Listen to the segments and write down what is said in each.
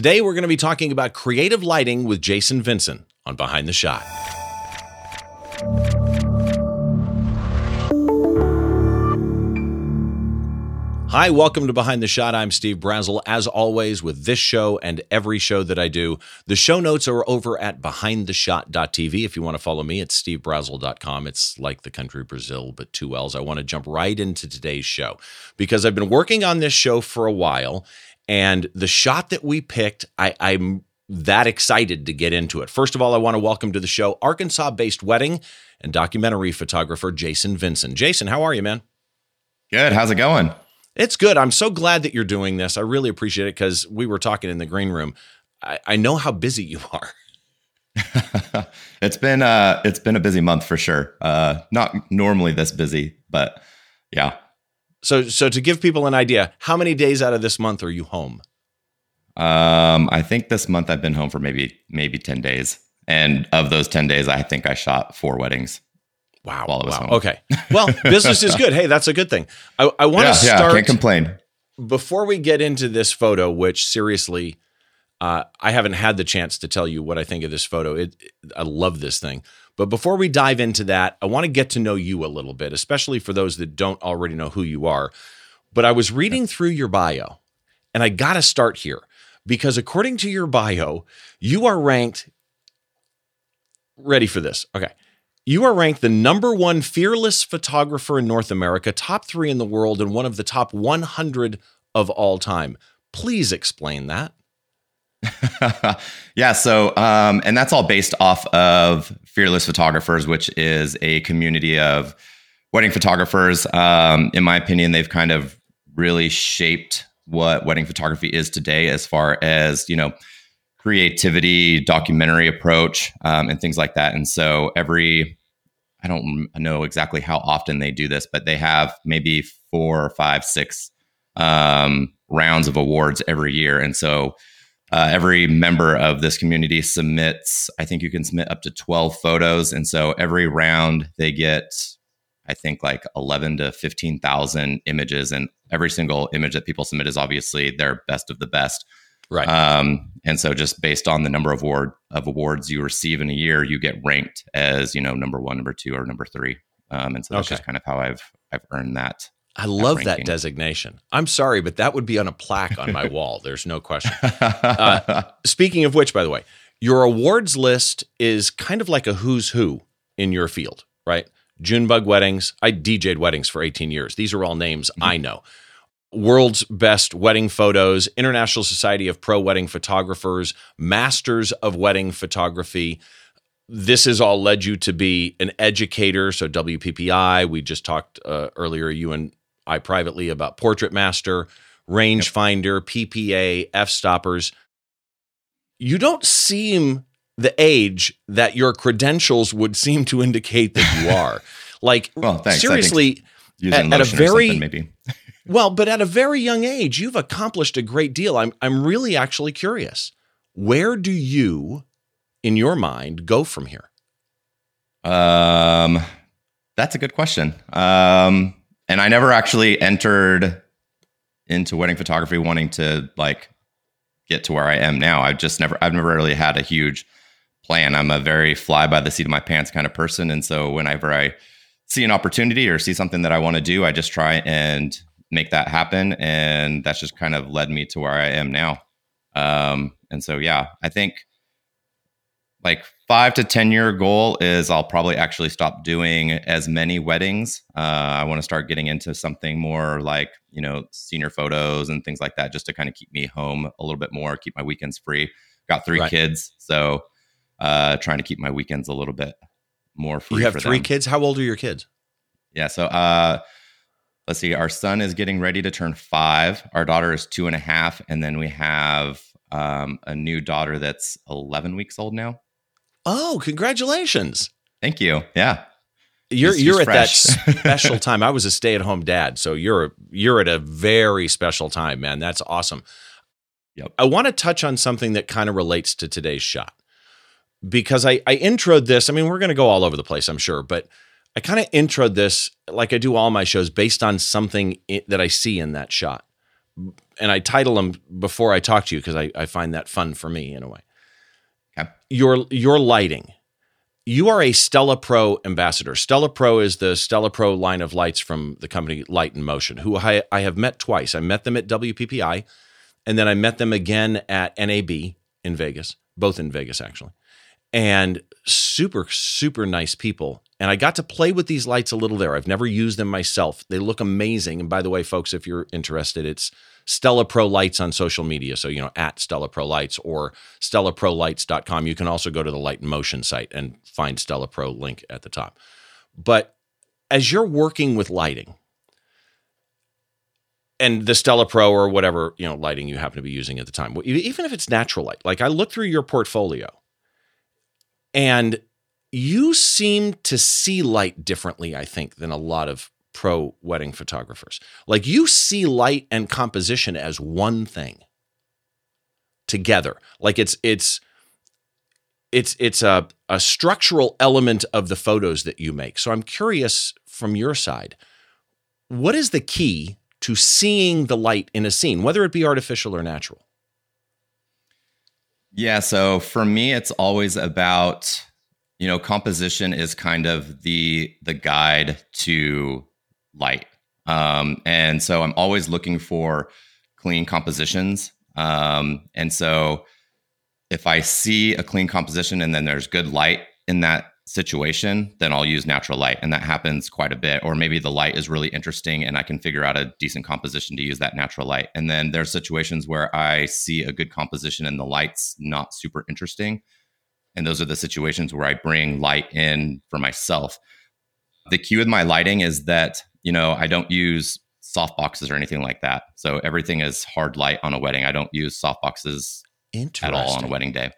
Today, we're going to be talking about creative lighting with Jason Vinson on Behind the Shot. Hi, welcome to Behind the Shot. I'm Steve Brazel. As always, with this show and every show that I do, the show notes are over at BehindTheShot.tv. If you want to follow me, it's SteveBrazel.com. It's like the country Brazil, but two L's. I want to jump right into today's show because I've been working on this show for a while, and the shot that we picked, I'm that excited to get into it. First of all, I want to welcome to the show Arkansas-based wedding and documentary photographer Jason Vinson. Jason, how are you, man? Good. How's it going? It's good. I'm so glad that you're doing this. I really appreciate it because we were talking in the green room. I know how busy you are. It's been a busy month for sure. Not normally this busy, but yeah. So to give people an idea, how many days out of this month are you home? I think this month I've been home for maybe 10 days. And of those 10 days, I think I shot 4 weddings. Wow. While I was home. Okay. Well, business is good. Hey, that's a good thing. I want to start. Can't complain. Before we get into this photo, which seriously, I haven't had the chance to tell you what I think of this photo. I love this thing. But before we dive into that, I want to get to know you a little bit, especially for those that don't already know who you are. But I was reading through your bio, and I got to start here because according to your bio, you are ranked. Ready for this? Okay. You are ranked the number 1 fearless photographer in North America, top 3 in the world, and one of the top 100 of all time. Please explain that. Yeah. So, and that's all based off of Fearless Photographers, which is a community of wedding photographers. In my opinion, they've kind of really shaped what wedding photography is today, as far as, creativity, documentary approach, and things like that. And so I don't know exactly how often they do this, but they have maybe 4 or 5, 6, rounds of awards every year. And so, every member of this community submits, I think you can submit up to 12 photos. And so every round they get, I think, like 11 to 15,000 images. And every single image that people submit is obviously their best of the best. Right. And so just based on the number of awards you receive in a year, you get ranked as, number 1, number 2, or number 3. And so that's just kind of how I've earned that. I love that designation. I'm sorry, but that would be on a plaque on my wall. There's no question. Speaking of which, by the way, your awards list is kind of like a who's who in your field, right? Junebug Weddings. I DJ'd weddings for 18 years. These are all names I know. World's Best Wedding Photos, International Society of Pro Wedding Photographers, Masters of Wedding Photography. This has all led you to be an educator. So WPPI, we just talked earlier, you and I privately, about Portrait Master, Rangefinder, PPA, F stoppers. You don't seem the age that your credentials would seem to indicate that you are. Like, well, thanks. Seriously, at a very maybe. Well, but at a very young age, you've accomplished a great deal. I'm really actually curious. Where do you, in your mind, go from here? That's a good question. And I never actually entered into wedding photography wanting to get to where I am now. I've never really had a huge plan. I'm a very fly by the seat of my pants kind of person. And so whenever I see an opportunity or see something that I want to do, I just try and make that happen. And that's just kind of led me to where I am now. And so, yeah, I think 5 to 10 year goal is I'll probably actually stop doing as many weddings. I want to start getting into something more senior photos and things like that, just to kind of keep me home a little bit more, keep my weekends free. Got 3 right. kids. So, trying to keep my weekends a little bit more free. You have 3 kids. How old are your kids? Yeah. So, let's see, our son is getting ready to turn 5. Our daughter is 2.5. And then we have, a new daughter that's 11 weeks old now. Oh, congratulations. Thank you. Yeah. You're at fresh. That special time. I was a stay-at-home dad, so you're at a very special time, man. That's awesome. Yep. I want to touch on something that kind of relates to today's shot because I introed this. I mean, we're going to go all over the place, I'm sure, but I kind of introed this like I do all my shows based on something that I see in that shot. and I title them before I talk to you because I find that fun for me in a way. Okay. Your lighting. You are a Stella Pro ambassador. Stella Pro is the Stella Pro line of lights from the company Light and Motion, who I have met twice. I met them at WPPI, and then I met them again at NAB in Vegas, both in Vegas, actually. And super, super nice people. And I got to play with these lights a little there. I've never used them myself. They look amazing. And by the way, folks, if you're interested, it's Stella Pro Lights on social media. So, at Stella Pro Lights or StellaProLights.com. You can also go to the Light and Motion site and find Stella Pro link at the top. But as you're working with lighting and the Stella Pro or whatever, lighting you happen to be using at the time, even if it's natural light, like I look through your portfolio and you seem to see light differently, I think, than a lot of pro wedding photographers. Like you see light and composition as one thing together. Like it's a structural element of the photos that you make. So I'm curious from your side, what is the key to seeing the light in a scene, whether it be artificial or natural? Yeah. So for me, it's always about, composition is kind of the guide to light. And so I'm always looking for clean compositions. And so if I see a clean composition and then there's good light in that situation, then I'll use natural light. And that happens quite a bit. Or maybe the light is really interesting and I can figure out a decent composition to use that natural light. And then there's situations where I see a good composition and the light's not super interesting. And those are the situations where I bring light in for myself. The key with my lighting is that, I don't use soft boxes or anything like that. So everything is hard light on a wedding. I don't use soft boxes at all on a wedding day.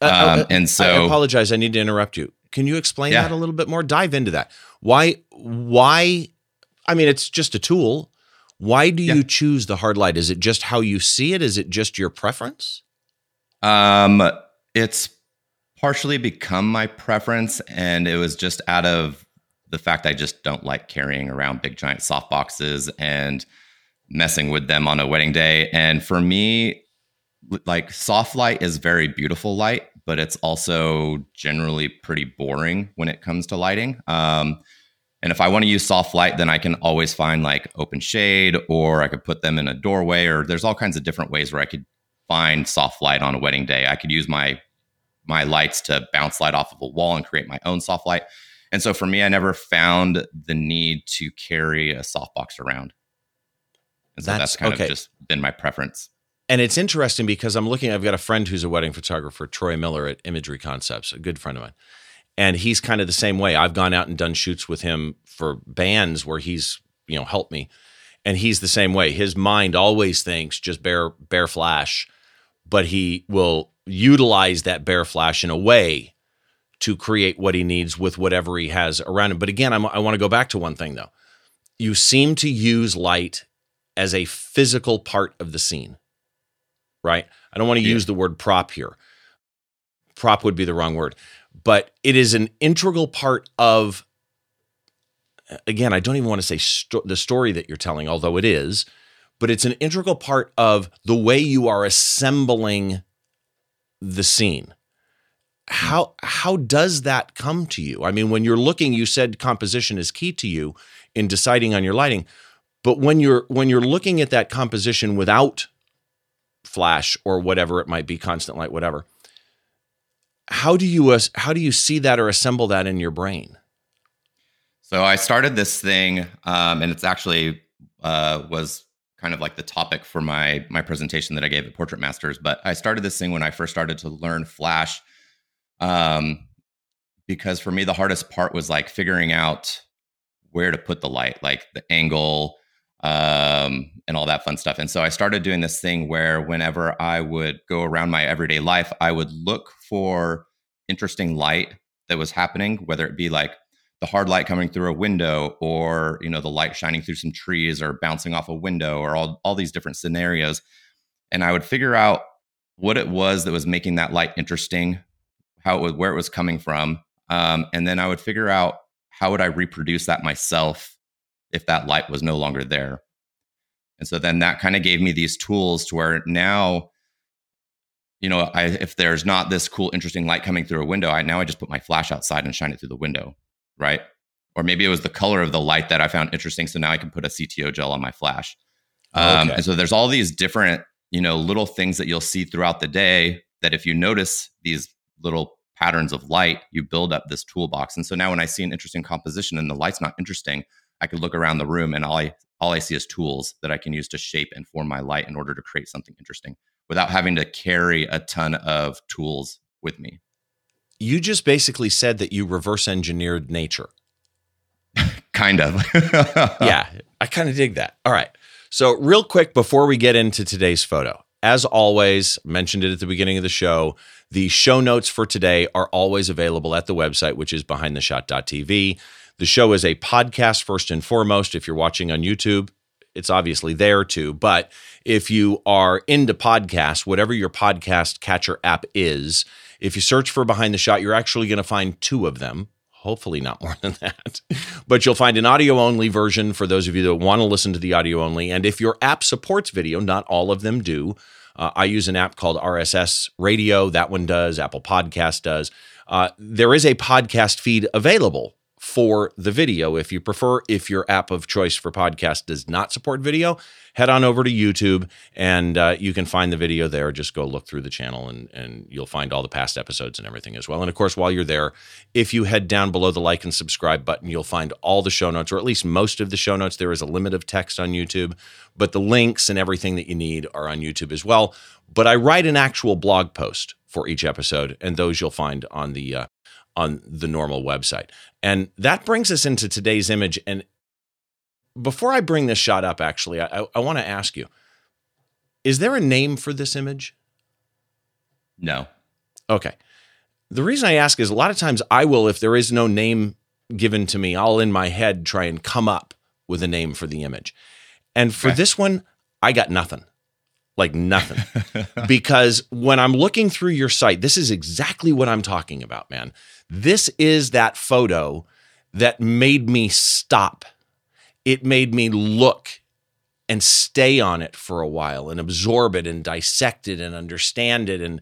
And so I apologize. I need to interrupt you. Can you explain that a little bit more? Dive into that. Why? I mean, it's just a tool. Why do you choose the hard light? Is it just how you see it? Is it just your preference? It's partially become my preference, and it was just out of the fact I just don't like carrying around big giant soft boxes and messing with them on a wedding day. And for me, like soft light is very beautiful light, but it's also generally pretty boring when it comes to lighting. And if I want to use soft light, then I can always find like open shade, or I could put them in a doorway, or there's all kinds of different ways where I could find soft light on a wedding day. I could use my lights to bounce light off of a wall and create my own soft light. And so for me, I never found the need to carry a softbox around. And so that's kind of just been my preference. And it's interesting because I've got a friend who's a wedding photographer, Troy Miller at Imagery Concepts, a good friend of mine. And he's kind of the same way. I've gone out and done shoots with him for bands where he's, helped me. And he's the same way. His mind always thinks just bare flash, but he will utilize that bare flash in a way to create what he needs with whatever he has around him. But again, I want to go back to one thing though. You seem to use light as a physical part of the scene, right? I don't want to use the word prop here. Prop would be the wrong word, but it is an integral part of, again, I don't even want to say the story that you're telling, although it is, but it's an integral part of the way you are assembling the scene. How does that come to you? I mean, when you're looking, you said composition is key to you in deciding on your lighting, but when you're looking at that composition without flash or whatever it might be, constant light, whatever, how do you see that or assemble that in your brain? So I started this thing, and it's actually was kind of like the topic for my presentation that I gave at Portrait Masters. But I started this thing when I first started to learn Flash, because for me, the hardest part was like figuring out where to put the light, like the angle, and all that fun stuff. And so I started doing this thing where whenever I would go around my everyday life, I would look for interesting light that was happening, whether it be like the hard light coming through a window, or the light shining through some trees, or bouncing off a window, or all these different scenarios. And I would figure out what it was that was making that light interesting, where it was coming from, and then I would figure out how would I reproduce that myself if that light was no longer there. And so then that kind of gave me these tools to where now, you know, if there's not this cool, interesting light coming through a window, now I just put my flash outside and shine it through the window, right? Or maybe it was the color of the light that I found interesting. So now I can put a CTO gel on my flash. Okay. And so there's all these different, you know, little things that you'll see throughout the day that if you notice these little patterns of light, you build up this toolbox. And so now when I see an interesting composition and the light's not interesting, I could look around the room and all I see is tools that I can use to shape and form my light in order to create something interesting without having to carry a ton of tools with me. You just basically said that you reverse engineered nature. Kind of. Yeah, I kind of dig that. All right. So real quick, before we get into today's photo, as always, mentioned it at the beginning of the show, the show notes for today are always available at the website, which is BehindTheShot.tv. The show is a podcast first and foremost. If you're watching on YouTube, it's obviously there too. But if you are into podcasts, whatever your podcast catcher app is, if you search for Behind the Shot, you're actually going to find two of them. Hopefully not more than that, but you'll find an audio-only version for those of you that want to listen to the audio only. And if your app supports video, not all of them do. I use an app called RSS Radio. That one does. Apple Podcast does. There is a podcast feed available for the video if you prefer. If your app of choice for podcast does not support video, head on over to YouTube and you can find the video there. Just go look through the channel and you'll find all the past episodes and everything as well. And of course, while you're there, if you head down below the like and subscribe button, you'll find all the show notes, or at least most of the show notes. There is a limit of text on YouTube, but the links and everything that you need are on YouTube as well. But I write an actual blog post for each episode, and those you'll find on the normal website. And that brings us into today's image. And before I bring this shot up, actually, I want to ask you, is there a name for this image? No. Okay. The reason I ask is a lot of times I will, if there is no name given to me, I'll in my head try and come up with a name for the image. And for this one, I got nothing. Like nothing. Because when I'm looking through your site, this is exactly what I'm talking about, man. This is that photo that made me stop. It made me look and stay on it for a while and absorb it and dissect it and understand it and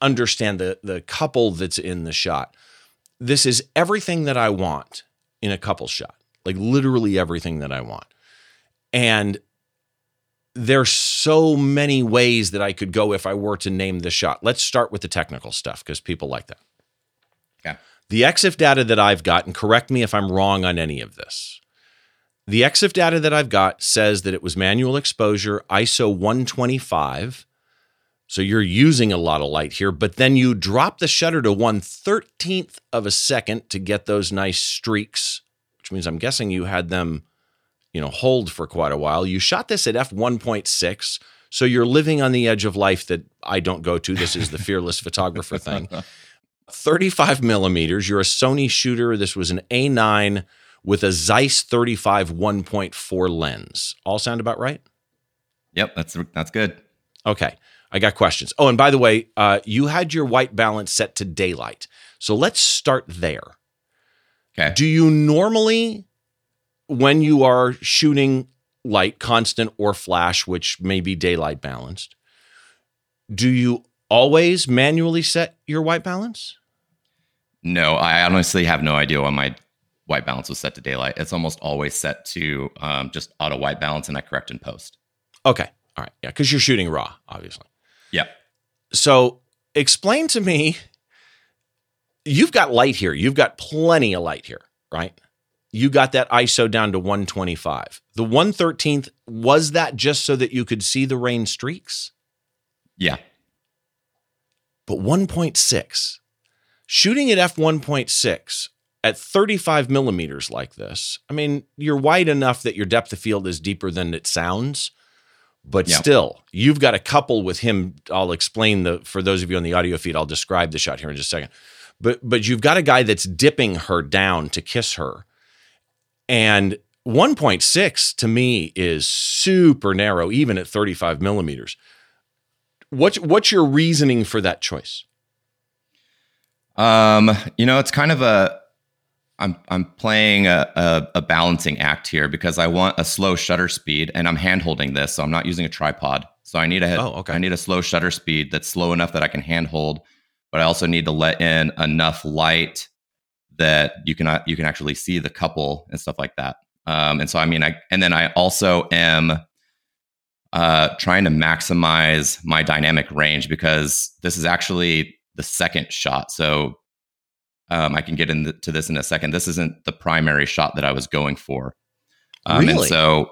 understand the couple that's in the shot. This is everything that I want in a couple shot, like literally everything that I want. And there's so many ways that I could go if I were to name the shot. Let's start with the technical stuff because people like that. Yeah. The EXIF data that I've got, and correct me if I'm wrong on any of this, the EXIF data that I've got says that it was manual exposure, ISO 125. So you're using a lot of light here, but then you drop the shutter to 1/13 of a second to get those nice streaks, which means I'm guessing you had them, you know, hold for quite a while. You shot this at f1.6. So you're living on the edge of life that I don't go to. This is the Fearless Photographer thing. 35 millimeters. You're a Sony shooter. This was an A9 with a Zeiss 35 1.4 lens. All sound about right? Yep. That's good. Okay. I got questions. Oh, and by the way, you had your white balance set to daylight. So let's start there. Okay. Do you normally, when you are shooting light, constant or flash, which may be daylight balanced, do you always manually set your white balance? No, I honestly have no idea why my white balance was set to daylight. It's almost always set to just auto white balance, and I correct in post. Okay. All right. Yeah, because you're shooting raw, obviously. Yeah. So explain to me, you've got light here. You've got plenty of light here, right? You got that ISO down to 125. The 1/13, was that just so that you could see the rain streaks? Yeah. But 1.6, shooting at f1.6 at 35 millimeters like this, I mean, you're wide enough that your depth of field is deeper than it sounds, but still, you've got a couple with him. I'll explain for those of you on the audio feed, I'll describe the shot here in just a second. But you've got a guy that's dipping her down to kiss her. And 1.6 to me is super narrow, even at 35 millimeters. What's your reasoning for that choice? You know, it's kind of I'm playing a balancing act here because I want a slow shutter speed, and I'm hand holding this, so I'm not using a tripod. So I need a slow shutter speed that's slow enough that I can hand hold, but I also need to let in enough light that you can actually see the couple and stuff like that. And then I also am trying to maximize my dynamic range, because this is actually the second shot. So I can get into this in a second. This isn't the primary shot that I was going for. Really? And so,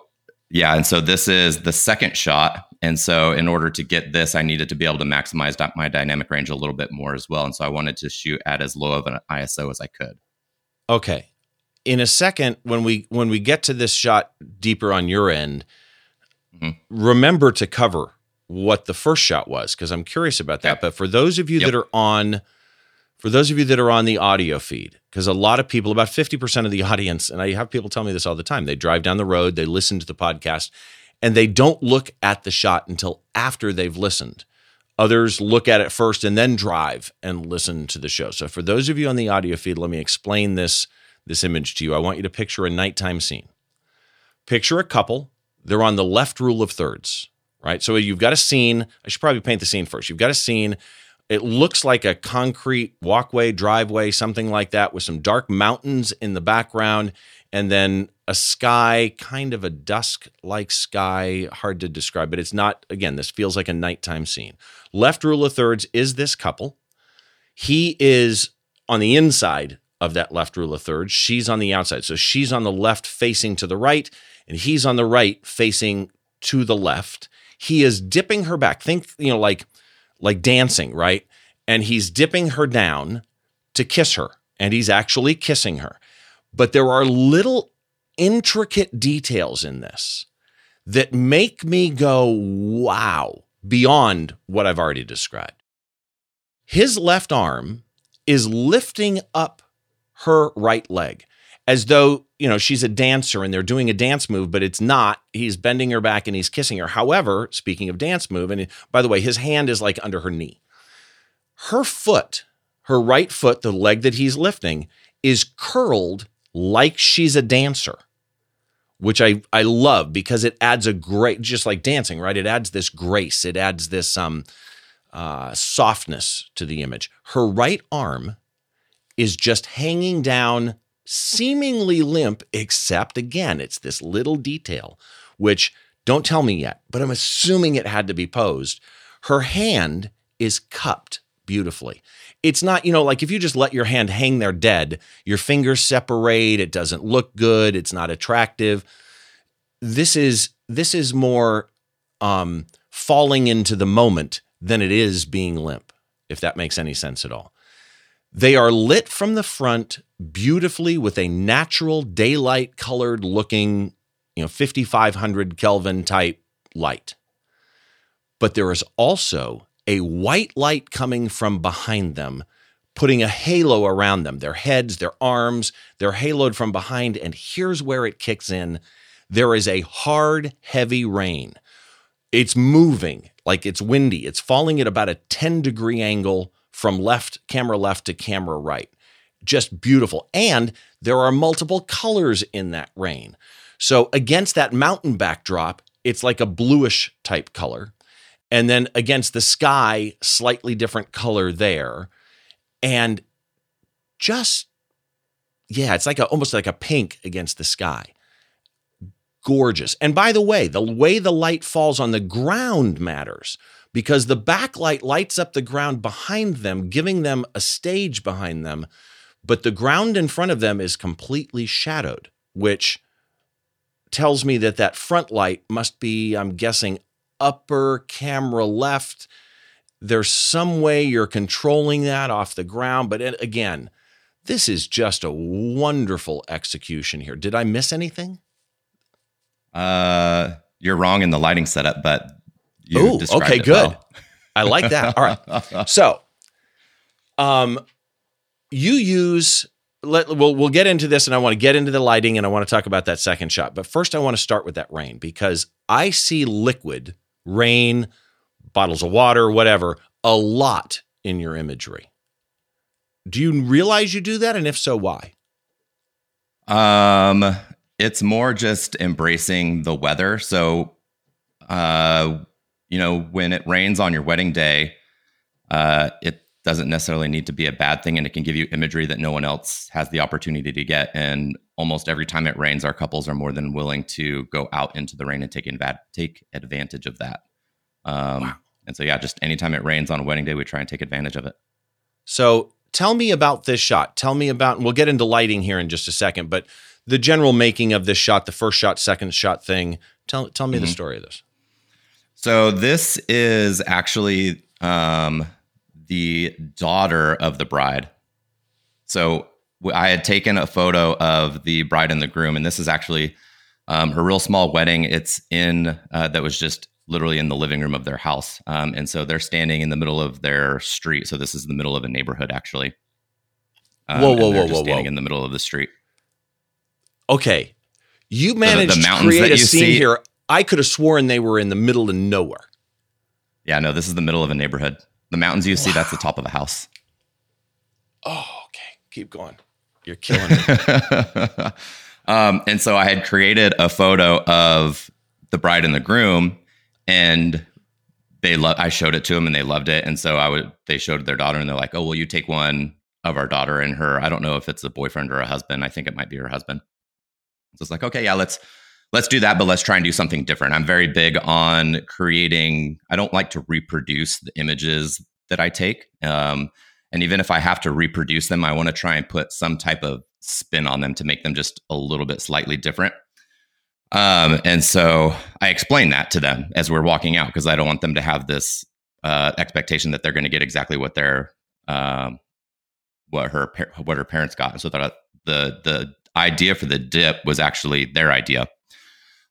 yeah. And so this is the second shot. And so in order to get this, I needed to be able to maximize my dynamic range a little bit more as well. And so I wanted to shoot at as low of an ISO as I could. Okay. In a second, when we get to this shot deeper on your end, remember to cover what the first shot was, because I'm curious about that. Yep. But for those of you that are on... For those of you that are on the audio feed, because a lot of people, about 50% of the audience, and I have people tell me this all the time, they drive down the road, they listen to the podcast, and they don't look at the shot until after they've listened. Others look at it first and then drive and listen to the show. So for those of you on the audio feed, let me explain this image to you. I want you to picture a nighttime scene. Picture a couple. They're on the left rule of thirds, right? So you've got a scene. I should probably paint the scene first. You've got a scene. It looks like a concrete walkway, driveway, something like that, with some dark mountains in the background, and then a sky, kind of a dusk-like sky, hard to describe, but it's not, again, this feels like a nighttime scene. Left rule of thirds is this couple. He is on the inside of that left rule of thirds. She's on the outside. So she's on the left facing to the right, and he's on the right facing to the left. He is dipping her back. Think, like dancing, right? And he's dipping her down to kiss her, and he's actually kissing her. But there are little intricate details in this that make me go, wow, beyond what I've already described. His left arm is lifting up her right leg as though, she's a dancer and they're doing a dance move, but it's not. He's bending her back and he's kissing her. However, speaking of dance move, and by the way, his hand is like under her knee. Her foot, her right foot, the leg that he's lifting, is curled like she's a dancer, which I love, because it adds a great, just like dancing, right? It adds this grace. It adds this softness to the image. Her right arm is just hanging down, seemingly limp, except, again, it's this little detail, which don't tell me yet, but I'm assuming it had to be posed. Her hand is cupped beautifully. It's not, like if you just let your hand hang there dead, your fingers separate, it doesn't look good, it's not attractive. This is more falling into the moment than it is being limp, if that makes any sense at all. They are lit from the front beautifully with a natural daylight colored looking, 5,500 Kelvin type light. But there is also a white light coming from behind them, putting a halo around them, their heads, their arms, they're haloed from behind. And here's where it kicks in. There is a hard, heavy rain. It's moving like it's windy. It's falling at about a 10 degree angle from camera left to camera right. Just beautiful. And there are multiple colors in that rain. So against that mountain backdrop, it's like a bluish type color. And then against the sky, slightly different color there. And just, it's like almost like a pink against the sky. Gorgeous. And by the way the light falls on the ground matters, because the backlight lights up the ground behind them, giving them a stage behind them, but the ground in front of them is completely shadowed, which tells me that front light must be, I'm guessing, upper camera left. There's some way you're controlling that off the ground, but again, this is just a wonderful execution here. Did I miss anything? You're wrong in the lighting setup, but... Oh, okay, good. Well. I like that. All right. So, you use, we'll get into this, and I want to get into the lighting, and I want to talk about that second shot. But first, I want to start with that rain, because I see liquid, rain, bottles of water, whatever, a lot in your imagery. Do you realize you do that? And if so, why? It's more just embracing the weather. So, you know, when it rains on your wedding day, it doesn't necessarily need to be a bad thing, and it can give you imagery that no one else has the opportunity to get. And almost every time it rains, our couples are more than willing to go out into the rain and take advantage of that. Wow. And so, yeah, just anytime it rains on a wedding day, we try and take advantage of it. So tell me about this shot. Tell me about, and we'll get into lighting here in just a second, but the general making of this shot, the first shot, second shot thing. Tell me the story of this. So this is actually the daughter of the bride. So I had taken a photo of the bride and the groom, and this is actually her real small wedding. It's in that was just literally in the living room of their house. And so they're standing in the middle of their street. So this is the middle of a neighborhood, actually. Standing in the middle of the street. Okay. You managed to create a scene here. I could have sworn they were in the middle of nowhere. Yeah, no, this is the middle of a neighborhood. The mountains you see, that's the top of a house. Oh, okay. Keep going. You're killing me. And so I had created a photo of the bride and the groom, and I showed it to them and they loved it. And so they showed their daughter, and they're like, oh, will you take one of our daughter and her? I don't know if it's a boyfriend or a husband. I think it might be her husband. So it's like, okay, yeah, let's do that, but let's try and do something different. I'm very big on creating. I don't like to reproduce the images that I take. And even if I have to reproduce them, I want to try and put some type of spin on them to make them just a little bit slightly different. And so I explained that to them as we're walking out, because I don't want them to have this expectation that they're going to get exactly what their what her parents got. And so the idea for the dip was actually their idea.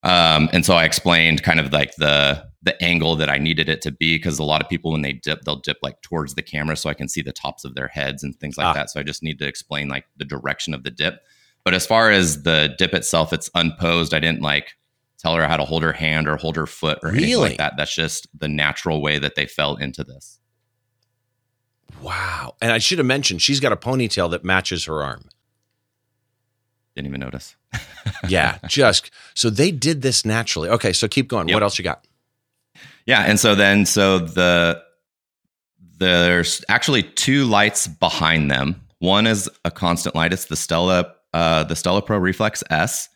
And so I explained kind of like the angle that I needed it to be, because a lot of people when they dip, they'll dip like towards the camera so I can see the tops of their heads and things like that. So I just need to explain like the direction of the dip. But as far as the dip itself, it's unposed. I didn't like tell her how to hold her hand or hold her foot or anything like that. That's just the natural way that they fell into this. Wow. And I should have mentioned, she's got a ponytail that matches her arm. Didn't even notice. Yeah, just so they did this naturally. Okay, so keep going. Yep. What else you got? Yeah, and so then there's actually two lights behind them. One is a constant light. It's the Stella Pro Reflex S,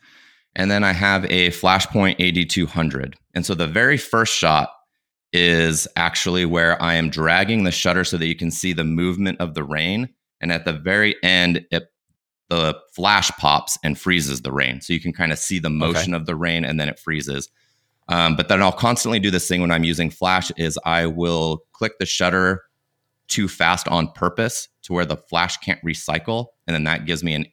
and then I have a Flashpoint AD 200. And so the very first shot is actually where I am dragging the shutter so that you can see the movement of the rain, and at the very end the flash pops and freezes the rain. So you can kind of see the motion of the rain, and then it freezes. But then I'll constantly do this thing when I'm using flash is I will click the shutter too fast on purpose to where the flash can't recycle. And then that gives me an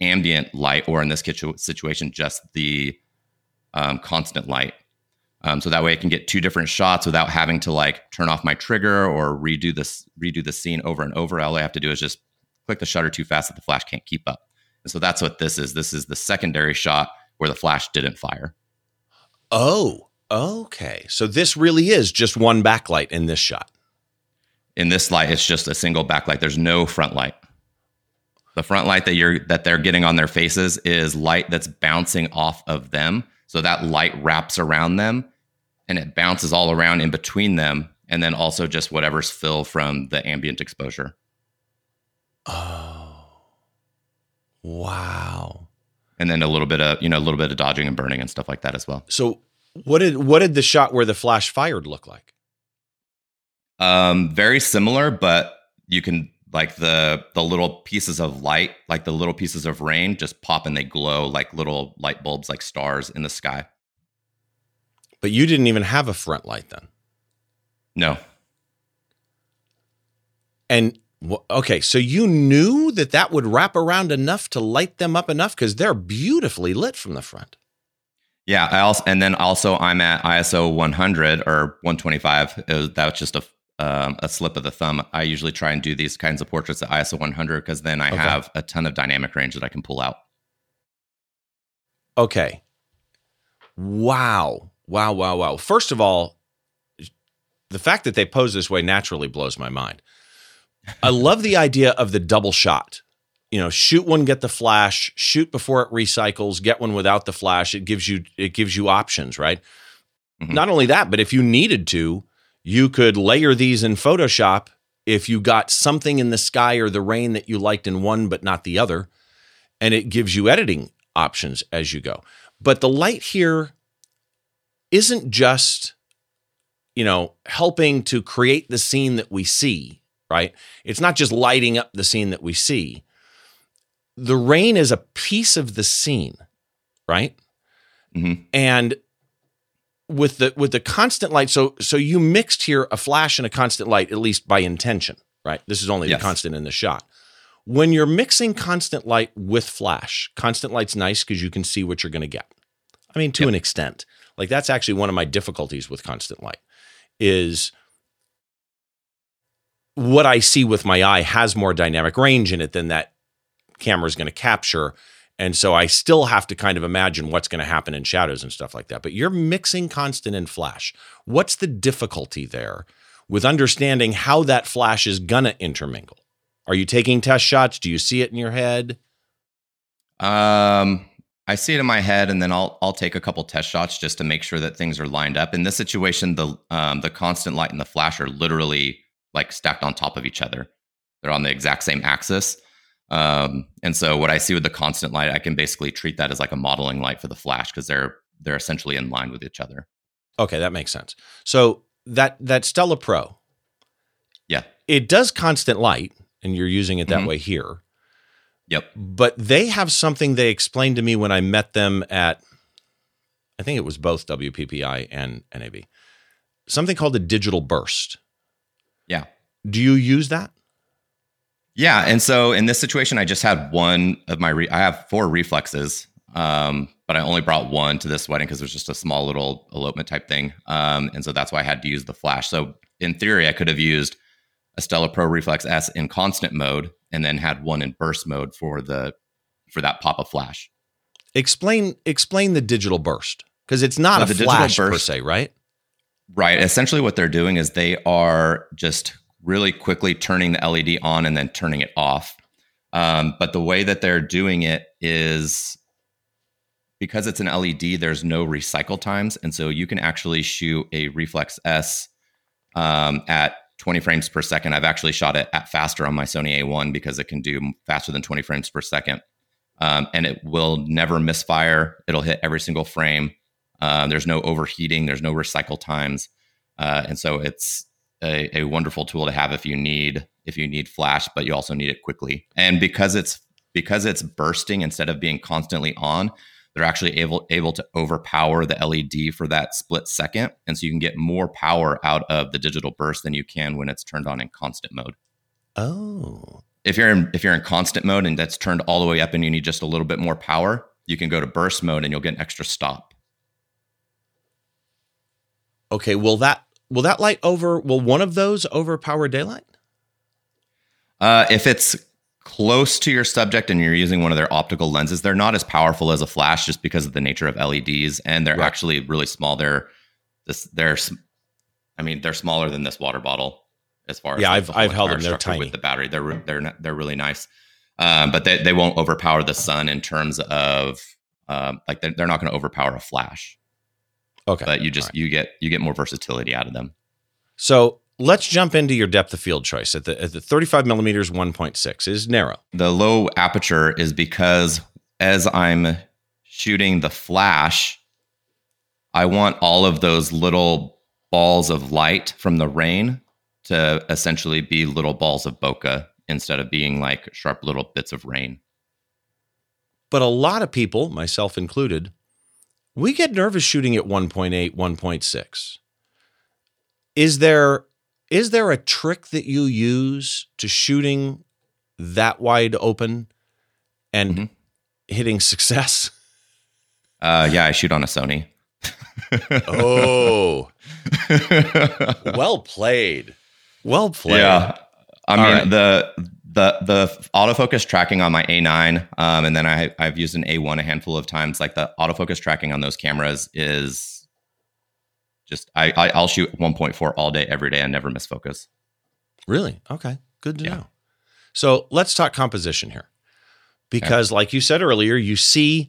ambient light, or in this situation, just the constant light. So that way I can get two different shots without having to like turn off my trigger or redo the scene over and over. All I have to do is just click the shutter too fast that the flash can't keep up. And so that's what this is. This is the secondary shot where the flash didn't fire. Oh, okay. So this really is just one backlight in this shot. In this light, it's just a single backlight. There's no front light. The front light that they're getting on their faces is light that's bouncing off of them. So that light wraps around them and it bounces all around in between them. And then also just whatever's fill from the ambient exposure. Oh, wow. And then a little bit of dodging and burning and stuff like that as well. So what did the shot where the flash fired look like? Very similar, but you can like the little pieces of light, like the little pieces of rain just pop and they glow like little light bulbs, like stars in the sky. But you didn't even have a front light then. No. And okay, so you knew that would wrap around enough to light them up enough, because they're beautifully lit from the front. Yeah, and then I'm at ISO 100 or 125. That was just a slip of the thumb. I usually try and do these kinds of portraits at ISO 100 because then I have a ton of dynamic range that I can pull out. Okay. Wow. First of all, the fact that they pose this way naturally blows my mind. I love the idea of the double shot. you know, shoot one, get the flash, shoot before it recycles, get one without the flash. It gives you options, right? Mm-hmm. Not only that, but if you needed to, you could layer these in Photoshop if you got something in the sky or the rain that you liked in one but not the other, and it gives you editing options as you go. But the light here isn't just, you know, helping to create the scene that we see, right? It's not just lighting up the scene that we see. The rain is a piece of the scene, right? Mm-hmm. And with the constant light, so you mixed here a flash and a constant light, at least by intention, right? This is only the constant in the shot. When you're mixing constant light with flash, constant light's nice because you can see what you're going to get. I mean, to an extent. Like, that's actually one of my difficulties with constant light is what I see with my eye has more dynamic range in it than that camera is going to capture. And so I still have to kind of imagine what's going to happen in shadows and stuff like that. But you're mixing constant and flash. What's the difficulty there with understanding how that flash is going to intermingle? Are you taking test shots? Do you see it in your head? I see it in my head, and then I'll take a couple test shots just to make sure that things are lined up. In this situation, the constant light and the flash are literally like stacked on top of each other. They're on the exact same axis. And so what I see with the constant light, I can basically treat that as like a modeling light for the flash because they're essentially in line with each other. Okay, that makes sense. So that Stella Pro, it does constant light, and you're using it that way here. Yep. But they have something they explained to me when I met them at, I think it was both WPPI and NAB, something called a digital burst. Yeah. Do you use that? Yeah. And so in this situation, I just had one of my, I have four reflexes, but I only brought one to this wedding because it was just a small little elopement type thing. And so that's why I had to use the flash. So in theory, I could have used a Stella Pro Reflex S in constant mode and then had one in burst mode for that pop-up flash. Explain the digital burst, because it's not a flash per se, right? Right. Essentially what they're doing is they are just really quickly turning the LED on and then turning it off. But the way that they're doing it is because it's an LED, there's no recycle times. And so you can actually shoot a Reflex S at 20 frames per second. I've actually shot it at faster on my Sony A1 because it can do faster than 20 frames per second. And it will never misfire. It'll hit every single frame. There's no overheating. There's no recycle times. And so it's a wonderful tool to have if you need flash, but you also need it quickly. And because it's bursting instead of being constantly on, they're actually able to overpower the LED for that split second. And so you can get more power out of the digital burst than you can when it's turned on in constant mode. Oh. If you're in constant mode and that's turned all the way up and you need just a little bit more power, you can go to burst mode and you'll get an extra stop. Okay, will one of those overpower daylight? If it's close to your subject and you're using one of their optical lenses, they're not as powerful as a flash just because of the nature of LEDs, and they're actually really small. They're smaller than this water bottle as far as I've held them. They're tiny with the battery. They're really nice, but they won't overpower the sun in terms of like they're not going to overpower a flash. Okay, but you get more versatility out of them. So let's jump into your depth of field choice. At the 35 millimeters, 1.6 is narrow. The low aperture is because as I'm shooting the flash, I want all of those little balls of light from the rain to essentially be little balls of bokeh instead of being like sharp little bits of rain. But a lot of people, myself included, we get nervous shooting at 1.8, 1.6. Is there a trick that you use to shooting that wide open and hitting success? Yeah, I shoot on a Sony. Oh, well played. Yeah, I mean the autofocus tracking on my A9, and then I've used an A1 a handful of times. Like the autofocus tracking on those cameras is just, I'll shoot 1.4 all day, every day. I never miss focus. Really? Okay. Good to know. So let's talk composition here. because like you said earlier, you see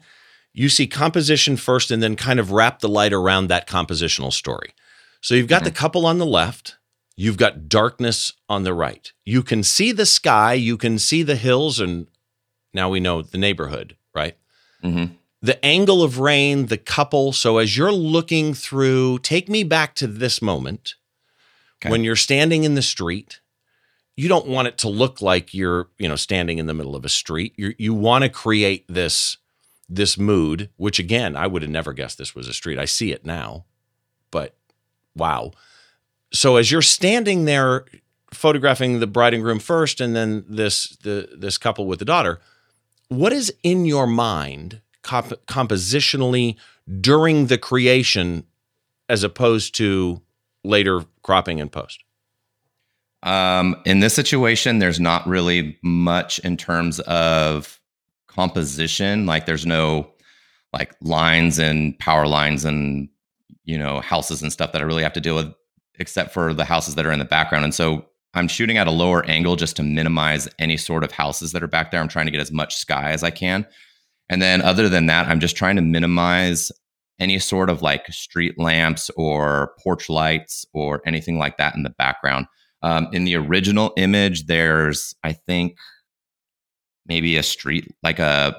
composition first and then kind of wrap the light around that compositional story. So you've got the couple on the left, you've got darkness on the right. You can see the sky, you can see the hills, and now we know the neighborhood, right? Mm-hmm. The angle of rain, the couple. So as you're looking through, take me back to this moment when you're standing in the street. You don't want it to look like you're, you know, standing in the middle of a street. You want to create this mood, which again, I would have never guessed this was a street. I see it now, but wow. So as you're standing there photographing the bride and groom first, and then this couple with the daughter, what is in your mind compositionally during the creation as opposed to later cropping and post? In this situation, there's not really much in terms of composition. Like there's no like lines and power lines and, you know, houses and stuff that I really have to deal with, except for the houses that are in the background. And so I'm shooting at a lower angle just to minimize any sort of houses that are back there. I'm trying to get as much sky as I can. And then other than that, I'm just trying to minimize any sort of like street lamps or porch lights or anything like that in the background. In the original image, there's, I think, maybe a street, like a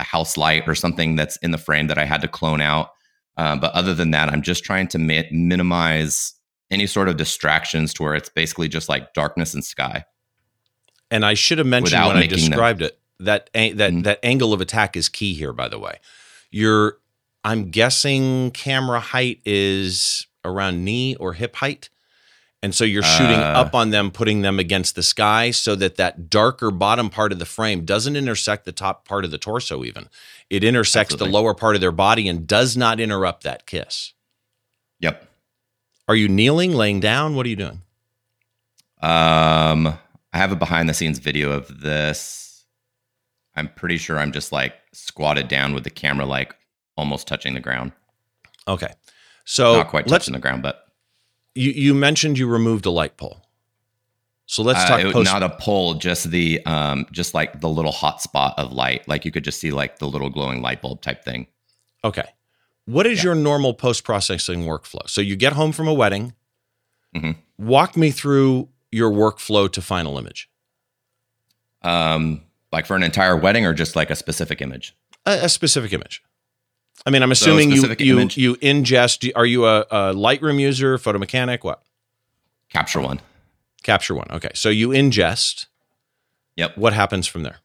house light or something that's in the frame that I had to clone out. But other than that, I'm just trying to minimize any sort of distractions to where it's basically just like darkness and sky. And I should have mentioned when I described it, that angle of attack is key here, by the way. I'm guessing camera height is around knee or hip height. And so you're shooting up on them, putting them against the sky so that darker bottom part of the frame doesn't intersect the top part of the torso even. It intersects the lower part of their body and does not interrupt that kiss. Yep. Are you kneeling, laying down? What are you doing? I have a behind-the-scenes video of this. I'm pretty sure I'm just like squatted down with the camera like almost touching the ground. Okay. So not quite touching the ground, but... You mentioned you removed a light pole, so let's talk. Not a pole, just the just like the little hot spot of light, like you could just see like the little glowing light bulb type thing. Okay, what is your normal post processing workflow? So you get home from a wedding. Mm-hmm. Walk me through your workflow to final image. Like for an entire wedding, or just like a specific image? A specific image. I mean, I'm assuming you ingest. Are you a Lightroom user, Photo Mechanic? What? Capture One. Capture One. Okay, so you ingest. Yep. What happens from there?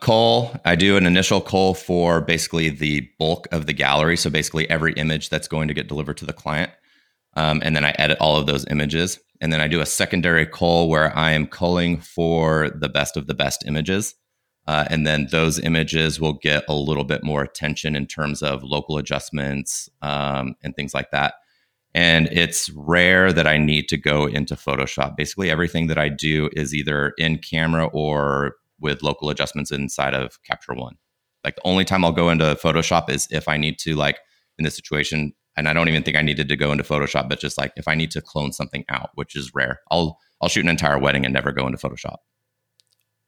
Cull. I do an initial cull for basically the bulk of the gallery, so basically every image that's going to get delivered to the client, and then I edit all of those images, and then I do a secondary cull where I am culling for the best of the best images. And then those images will get a little bit more attention in terms of local adjustments and things like that. And it's rare that I need to go into Photoshop. Basically, everything that I do is either in camera or with local adjustments inside of Capture One. Like the only time I'll go into Photoshop is if I need to, like in this situation, and I don't even think I needed to go into Photoshop, but just like if I need to clone something out, which is rare. I'll shoot an entire wedding and never go into Photoshop.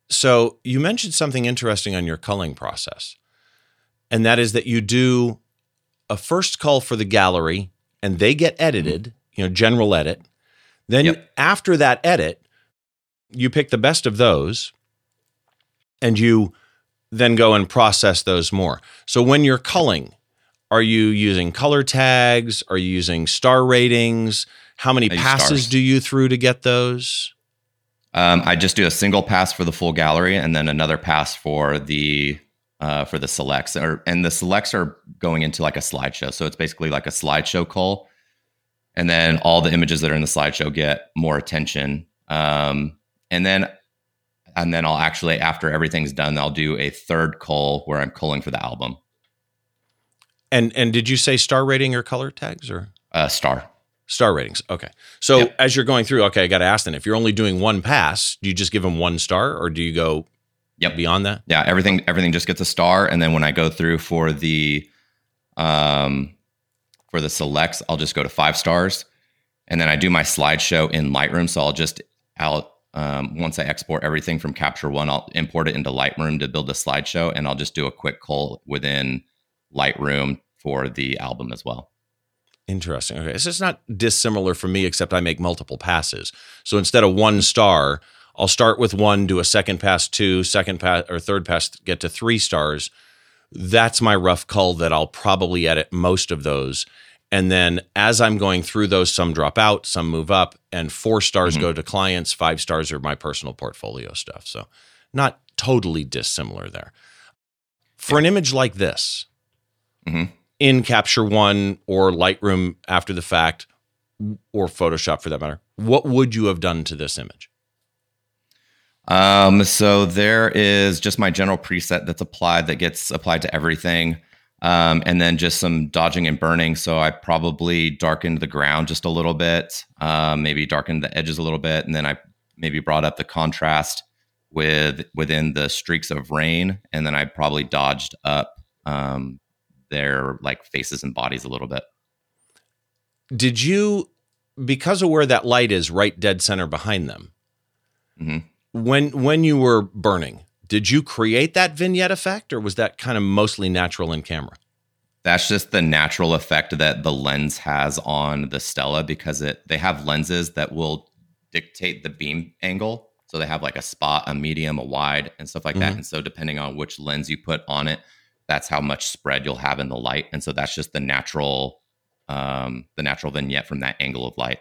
So you mentioned something interesting on your culling process, and that is that you do a first cull for the gallery and they get edited, you know, general edit. Then after that edit, you pick the best of those and you then go and process those more. So when you're culling, are you using color tags? Are you using star ratings? How many passes do you through to get those? I just do a single pass for the full gallery and then another pass for the selects. And the selects are going into like a slideshow. So it's basically like a slideshow cull. And then all the images that are in the slideshow get more attention. And then I'll actually, after everything's done, I'll do a third cull where I'm culling for the album. And did you say star rating or color tags or? Star. Star ratings. Okay. So as you're going through, okay, I got to ask then, if you're only doing one pass, do you just give them one star or do you go beyond that? Yeah. Everything just gets a star. And then when I go through for the selects, I'll just go to 5 stars and then I do my slideshow in Lightroom. So I'll Once I export everything from Capture One, I'll import it into Lightroom to build a slideshow, and I'll just do a quick cull within Lightroom for the album as well. Interesting. Okay. So it's not dissimilar for me, except I make multiple passes. So instead of one star, I'll start with one, do a second pass, two, second pass, or third pass, get to three stars. That's my rough cull that I'll probably edit most of those. And then as I'm going through those, some drop out, some move up, and 4 stars go to clients, 5 stars are my personal portfolio stuff. So not totally dissimilar there. For an image like this, in Capture One or Lightroom after the fact, or Photoshop for that matter, what would you have done to this image? So there is just my general preset that's applied, that gets applied to everything. And then just some dodging and burning. So I probably darkened the ground just a little bit, maybe darkened the edges a little bit. And then I maybe brought up the contrast within the streaks of rain. And then I probably dodged up, their like faces and bodies a little bit. Did you, because of where that light is right dead center behind them, when you were burning, did you create that vignette effect, or was that kind of mostly natural in camera? That's just the natural effect that the lens has on the Stella, because they have lenses that will dictate the beam angle. So they have like a spot, a medium, a wide, and stuff like that. And so depending on which lens you put on it, that's how much spread you'll have in the light. And so that's just the natural vignette from that angle of light.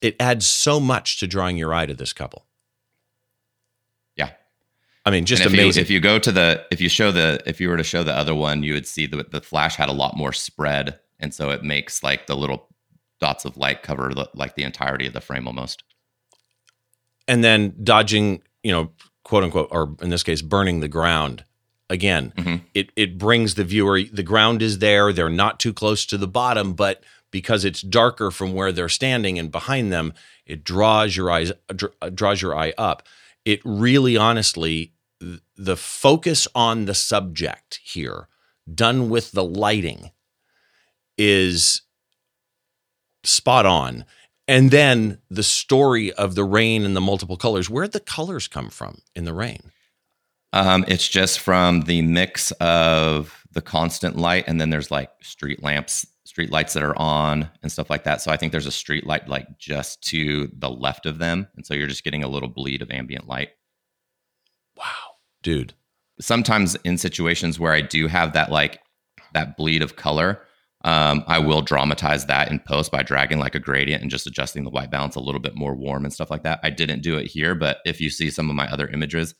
It adds so much to drawing your eye to this couple. I mean, just amazing. If you were to show the other one, you would see that the flash had a lot more spread. And so it makes like the little dots of light cover like the entirety of the frame almost. And then dodging, quote unquote, or in this case, burning the ground. Again, it brings the viewer, the ground is there. They're not too close to the bottom, but because it's darker from where they're standing and behind them, it draws your eye up. It really, honestly, the focus on the subject here, done with the lighting, is spot on. And then the story of the rain and the multiple colors. Where'd the colors come from in the rain? It's just from the mix of the constant light, and then there's like street lights that are on and stuff like that. So I think there's a street light like just to the left of them. And so you're just getting a little bleed of ambient light. Wow, dude. Sometimes in situations where I do have that like that bleed of color, I will dramatize that in post by dragging like a gradient and just adjusting the white balance a little bit more warm and stuff like that. I didn't do it here, but if you see some of my other images,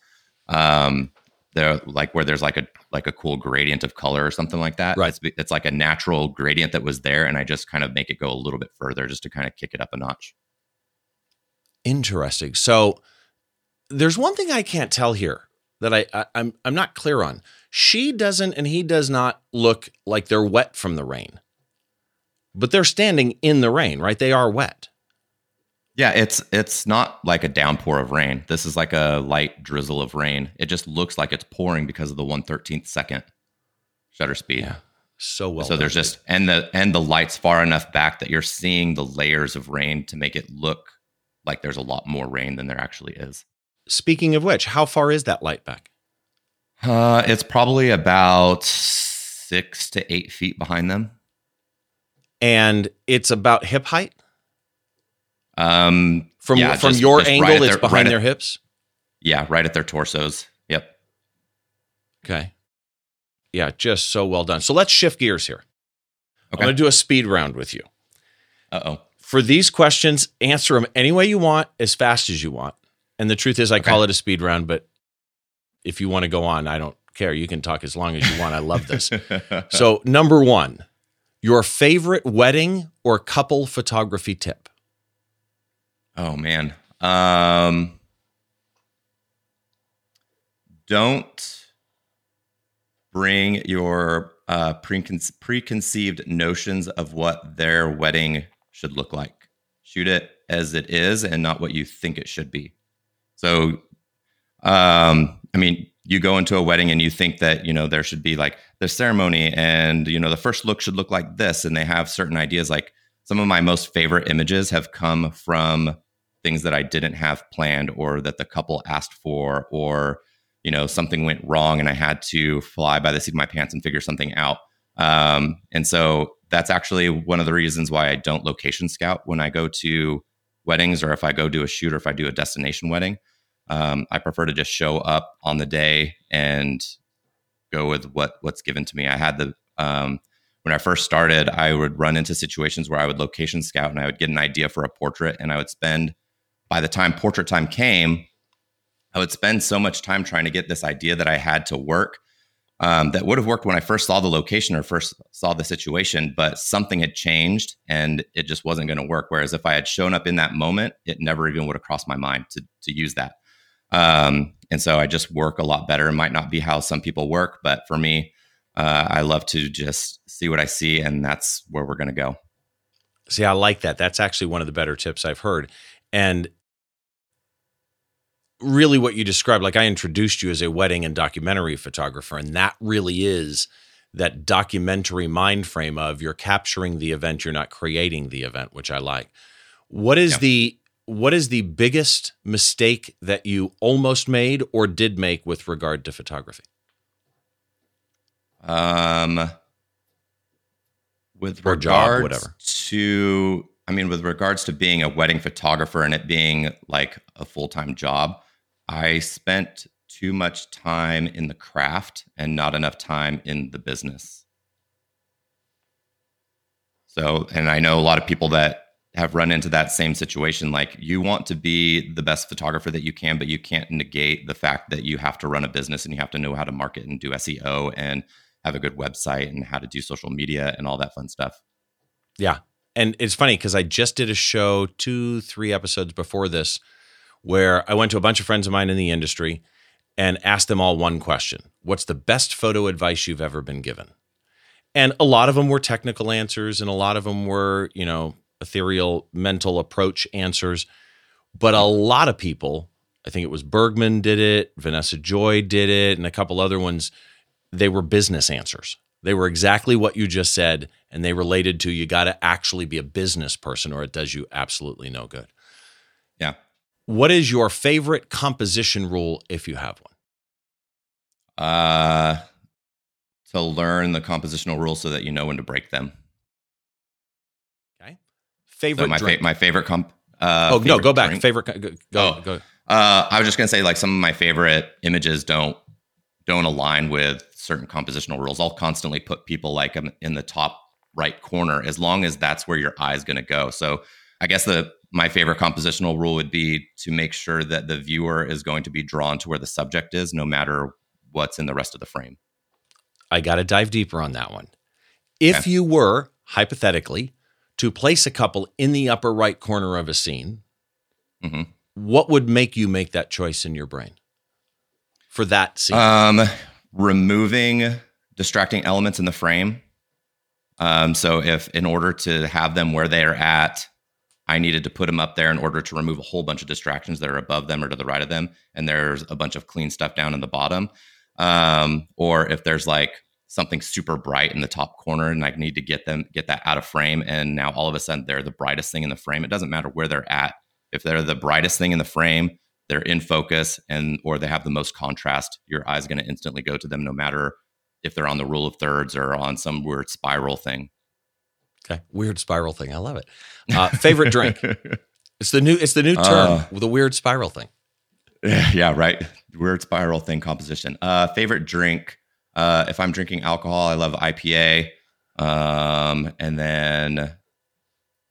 they're like where there's like a cool gradient of color or something like that. Right. It's like a natural gradient that was there, and I just kind of make it go a little bit further just to kind of kick it up a notch. Interesting. So there's one thing I can't tell here that I'm not clear on. She doesn't and he does not look like they're wet from the rain, but they're standing in the rain, right? They are wet. Yeah, it's not like a downpour of rain. This is like a light drizzle of rain. It just looks like it's pouring because of the 1/13 second shutter speed. Yeah, so well. So there's just and the light's far enough back that you're seeing the layers of rain to make it look like there's a lot more rain than there actually is. Speaking of which, how far is that light back? It's probably about 6 to 8 feet behind them, and it's about hip height. From your angle, right, it's behind their hips. Yeah. Right at their torsos. Yep. Okay. Yeah. Just so well done. So let's shift gears here. Okay. I'm going to do a speed round with you. Uh-oh. For these questions, answer them any way you want, as fast as you want. And the truth is I call it a speed round, but if you want to go on, I don't care. You can talk as long as you want. I love this. So number 1, your favorite wedding or couple photography tip. Oh man. Don't bring your preconceived notions of what their wedding should look like. Shoot it as it is and not what you think it should be. So, I mean, you go into a wedding and you think that, there should be like the ceremony and, the first look should look like this. And they have certain ideas. Like some of my most favorite images have come from things that I didn't have planned or that the couple asked for, or, you know, something went wrong and I had to fly by the seat of my pants and figure something out. And so that's actually one of the reasons why I don't location scout when I go to weddings, or if I go do a shoot, or if I do a destination wedding. I prefer to just show up on the day and go with what's given to me. I had the, when I first started, I would run into situations where I would location scout and I would get an idea for a portrait, and I would spend, by the time portrait time came, I would spend so much time trying to get this idea that I had to work, that would have worked when I first saw the location or first saw the situation, but something had changed and it just wasn't going to work. Whereas if I had shown up in that moment, it never even would have crossed my mind to use that. And so I just work a lot better. It might not be how some people work, but for me, I love to just see what I see, and that's where we're going to go. See, I like that. That's actually one of the better tips I've heard. And really what you described, like I introduced you as a wedding and documentary photographer, and that really is that documentary mind frame of you're capturing the event, you're not creating the event, which I like. What is the biggest mistake that you almost made or did make with regard to photography? With regards to being a wedding photographer and it being like a full-time job, I spent too much time in the craft and not enough time in the business. So, and I know a lot of people that have run into that same situation. Like, you want to be the best photographer that you can, but you can't negate the fact that you have to run a business and you have to know how to market and do SEO and have a good website and how to do social media and all that fun stuff. Yeah. And it's funny because I just did a show 2-3 episodes before this where I went to a bunch of friends of mine in the industry and asked them all one question. What's the best photo advice you've ever been given? And a lot of them were technical answers, and a lot of them were, you know, ethereal mental approach answers. But a lot of people, I think it was Bergman did it, Vanessa Joy did it, and a couple other ones, they were business answers. They were exactly what you just said, and they related to you got to actually be a business person or it does you absolutely no good. Yeah. What is your favorite composition rule, if you have one? To learn the compositional rules so that you know when to break them. Favorite so my favorite comp. Favorite go back. Drink. Favorite. Go. I was just gonna say, like, some of my favorite images don't align with certain compositional rules. I'll constantly put people like in the top right corner, as long as that's where your eye's gonna go. So I guess my favorite compositional rule would be to make sure that the viewer is going to be drawn to where the subject is, no matter what's in the rest of the frame. I gotta dive deeper on that one. If you were hypothetically to place a couple in the upper right corner of a scene, mm-hmm. what would make you make that choice in your brain for that scene? Removing distracting elements in the frame. So if in order to have them where they are at, I needed to put them up there in order to remove a whole bunch of distractions that are above them or to the right of them, and there's a bunch of clean stuff down in the bottom. Or if there's like something super bright in the top corner and I need to get that out of frame. And now all of a sudden they're the brightest thing in the frame. It doesn't matter where they're at. If they're the brightest thing in the frame, they're in focus or they have the most contrast. Your eye's going to instantly go to them, no matter if they're on the rule of thirds or on some weird spiral thing. Okay. Weird spiral thing. I love it. Favorite drink. It's the new term with the weird spiral thing. Yeah. Right. Weird spiral thing composition. Favorite drink. If I'm drinking alcohol, I love IPA. And then,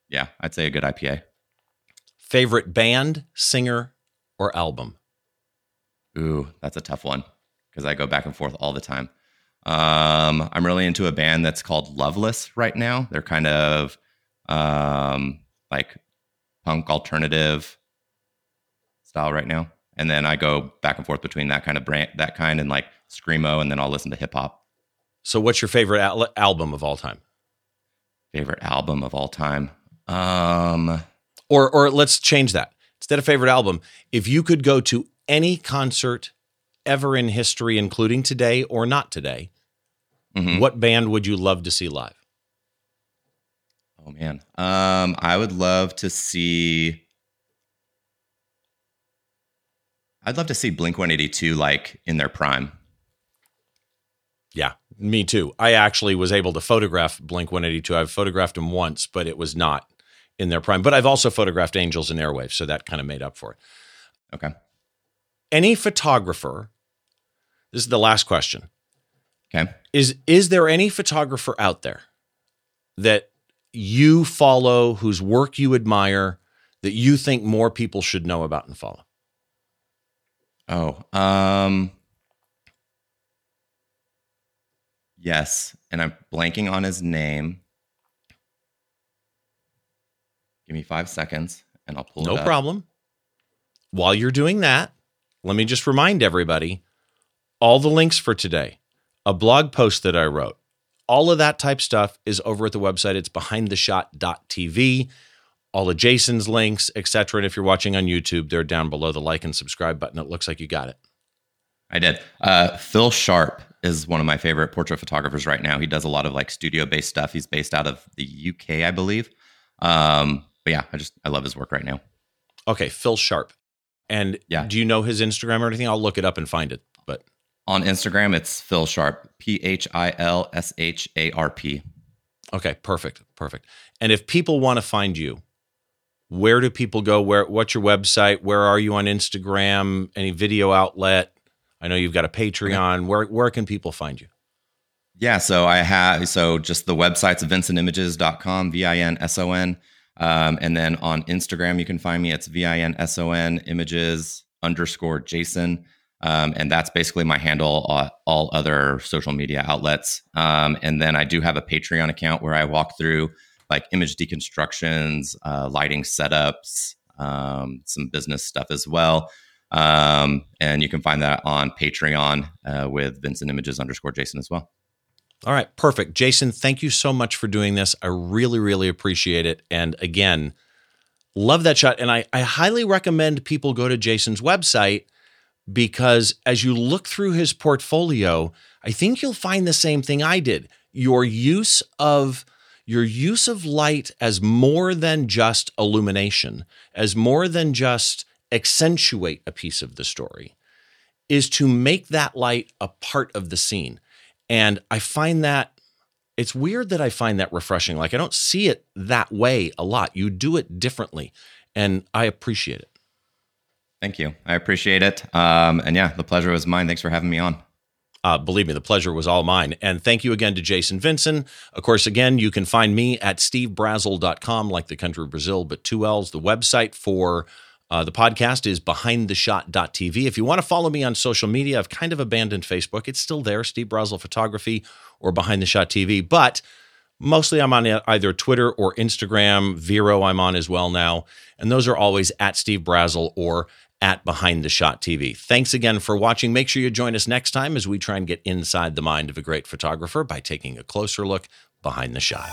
yeah, I'd say a good IPA. Favorite band, singer, or album? Ooh, that's a tough one because I go back and forth all the time. I'm really into a band that's called Loveless right now. They're kind of like punk alternative style right now. And then I go back and forth between that kind of brand, that kind, and like screamo, and then I'll listen to hip hop. So, what's your favorite album of all time? Favorite album of all time, or let's change that. Instead of favorite album, if you could go to any concert ever in history, including today or not today, mm-hmm. what band would you love to see live? Oh man, I would love to see I'd love to see Blink-182 like in their prime. Yeah, me too. I actually was able to photograph Blink-182. I've photographed them once, but it was not in their prime. But I've also photographed Angels and Airwaves, so that kind of made up for it. Okay. Any photographer, this is the last question. Okay. Is there any photographer out there that you follow, whose work you admire, that you think more people should know about and follow? Yes. And I'm blanking on his name. Give me 5 seconds and I'll pull it up. No problem. While you're doing that, let me just remind everybody, all the links for today, a blog post that I wrote, all of that type stuff is over at the website. It's BehindTheShot.tv. All of Jason's links, etc. And if you're watching on YouTube, they're down below the like and subscribe button. It looks like you got it. I did. Phil Sharp is one of my favorite portrait photographers right now. He does a lot of like studio-based stuff. He's based out of the UK, I believe. But yeah, I love his work right now. Okay, Phil Sharp. And yeah. Do you know his Instagram or anything? I'll look it up and find it. But on Instagram, it's Phil Sharp. PhilSharp. Okay, perfect. And if people want to find you, where do people go? What's your website? Where are you on Instagram? Any video outlet? I know you've got a Patreon. Okay. Where can people find you? Yeah, so just the website's VinsonImages.com, VinsonImages. And then on Instagram, you can find me. It's VinsonImages_Jason. And that's basically my handle on all other social media outlets. And then I do have a Patreon account where I walk through like image deconstructions, lighting setups, some business stuff as well. And you can find that on Patreon with VinsonImages_Jason as well. All right, perfect. Jason, thank you so much for doing this. I really, really appreciate it. And again, love that shot. And I highly recommend people go to Jason's website, because as you look through his portfolio, I think you'll find the same thing I did. Your use of light as more than just illumination, as more than just accentuate a piece of the story, is to make that light a part of the scene. And I find that it's weird that I find that refreshing. Like I don't see it that way a lot. You do it differently, and I appreciate it. Thank you. I appreciate it. And yeah, the pleasure was mine. Thanks for having me on. Believe me, the pleasure was all mine. And thank you again to Jason Vinson. Of course, again, you can find me at SteveBrazel.com, like the country of Brazil, but 2 L's. The website for the podcast is BehindTheShot.tv. If you want to follow me on social media, I've kind of abandoned Facebook. It's still there, Steve Brazel Photography or Behind the Shot TV. But mostly I'm on either Twitter or Instagram. Vero I'm on as well now. And those are always at Steve Brazel or at Behind the Shot TV. Thanks again for watching. Make sure you join us next time as we try and get inside the mind of a great photographer by taking a closer look behind the shot.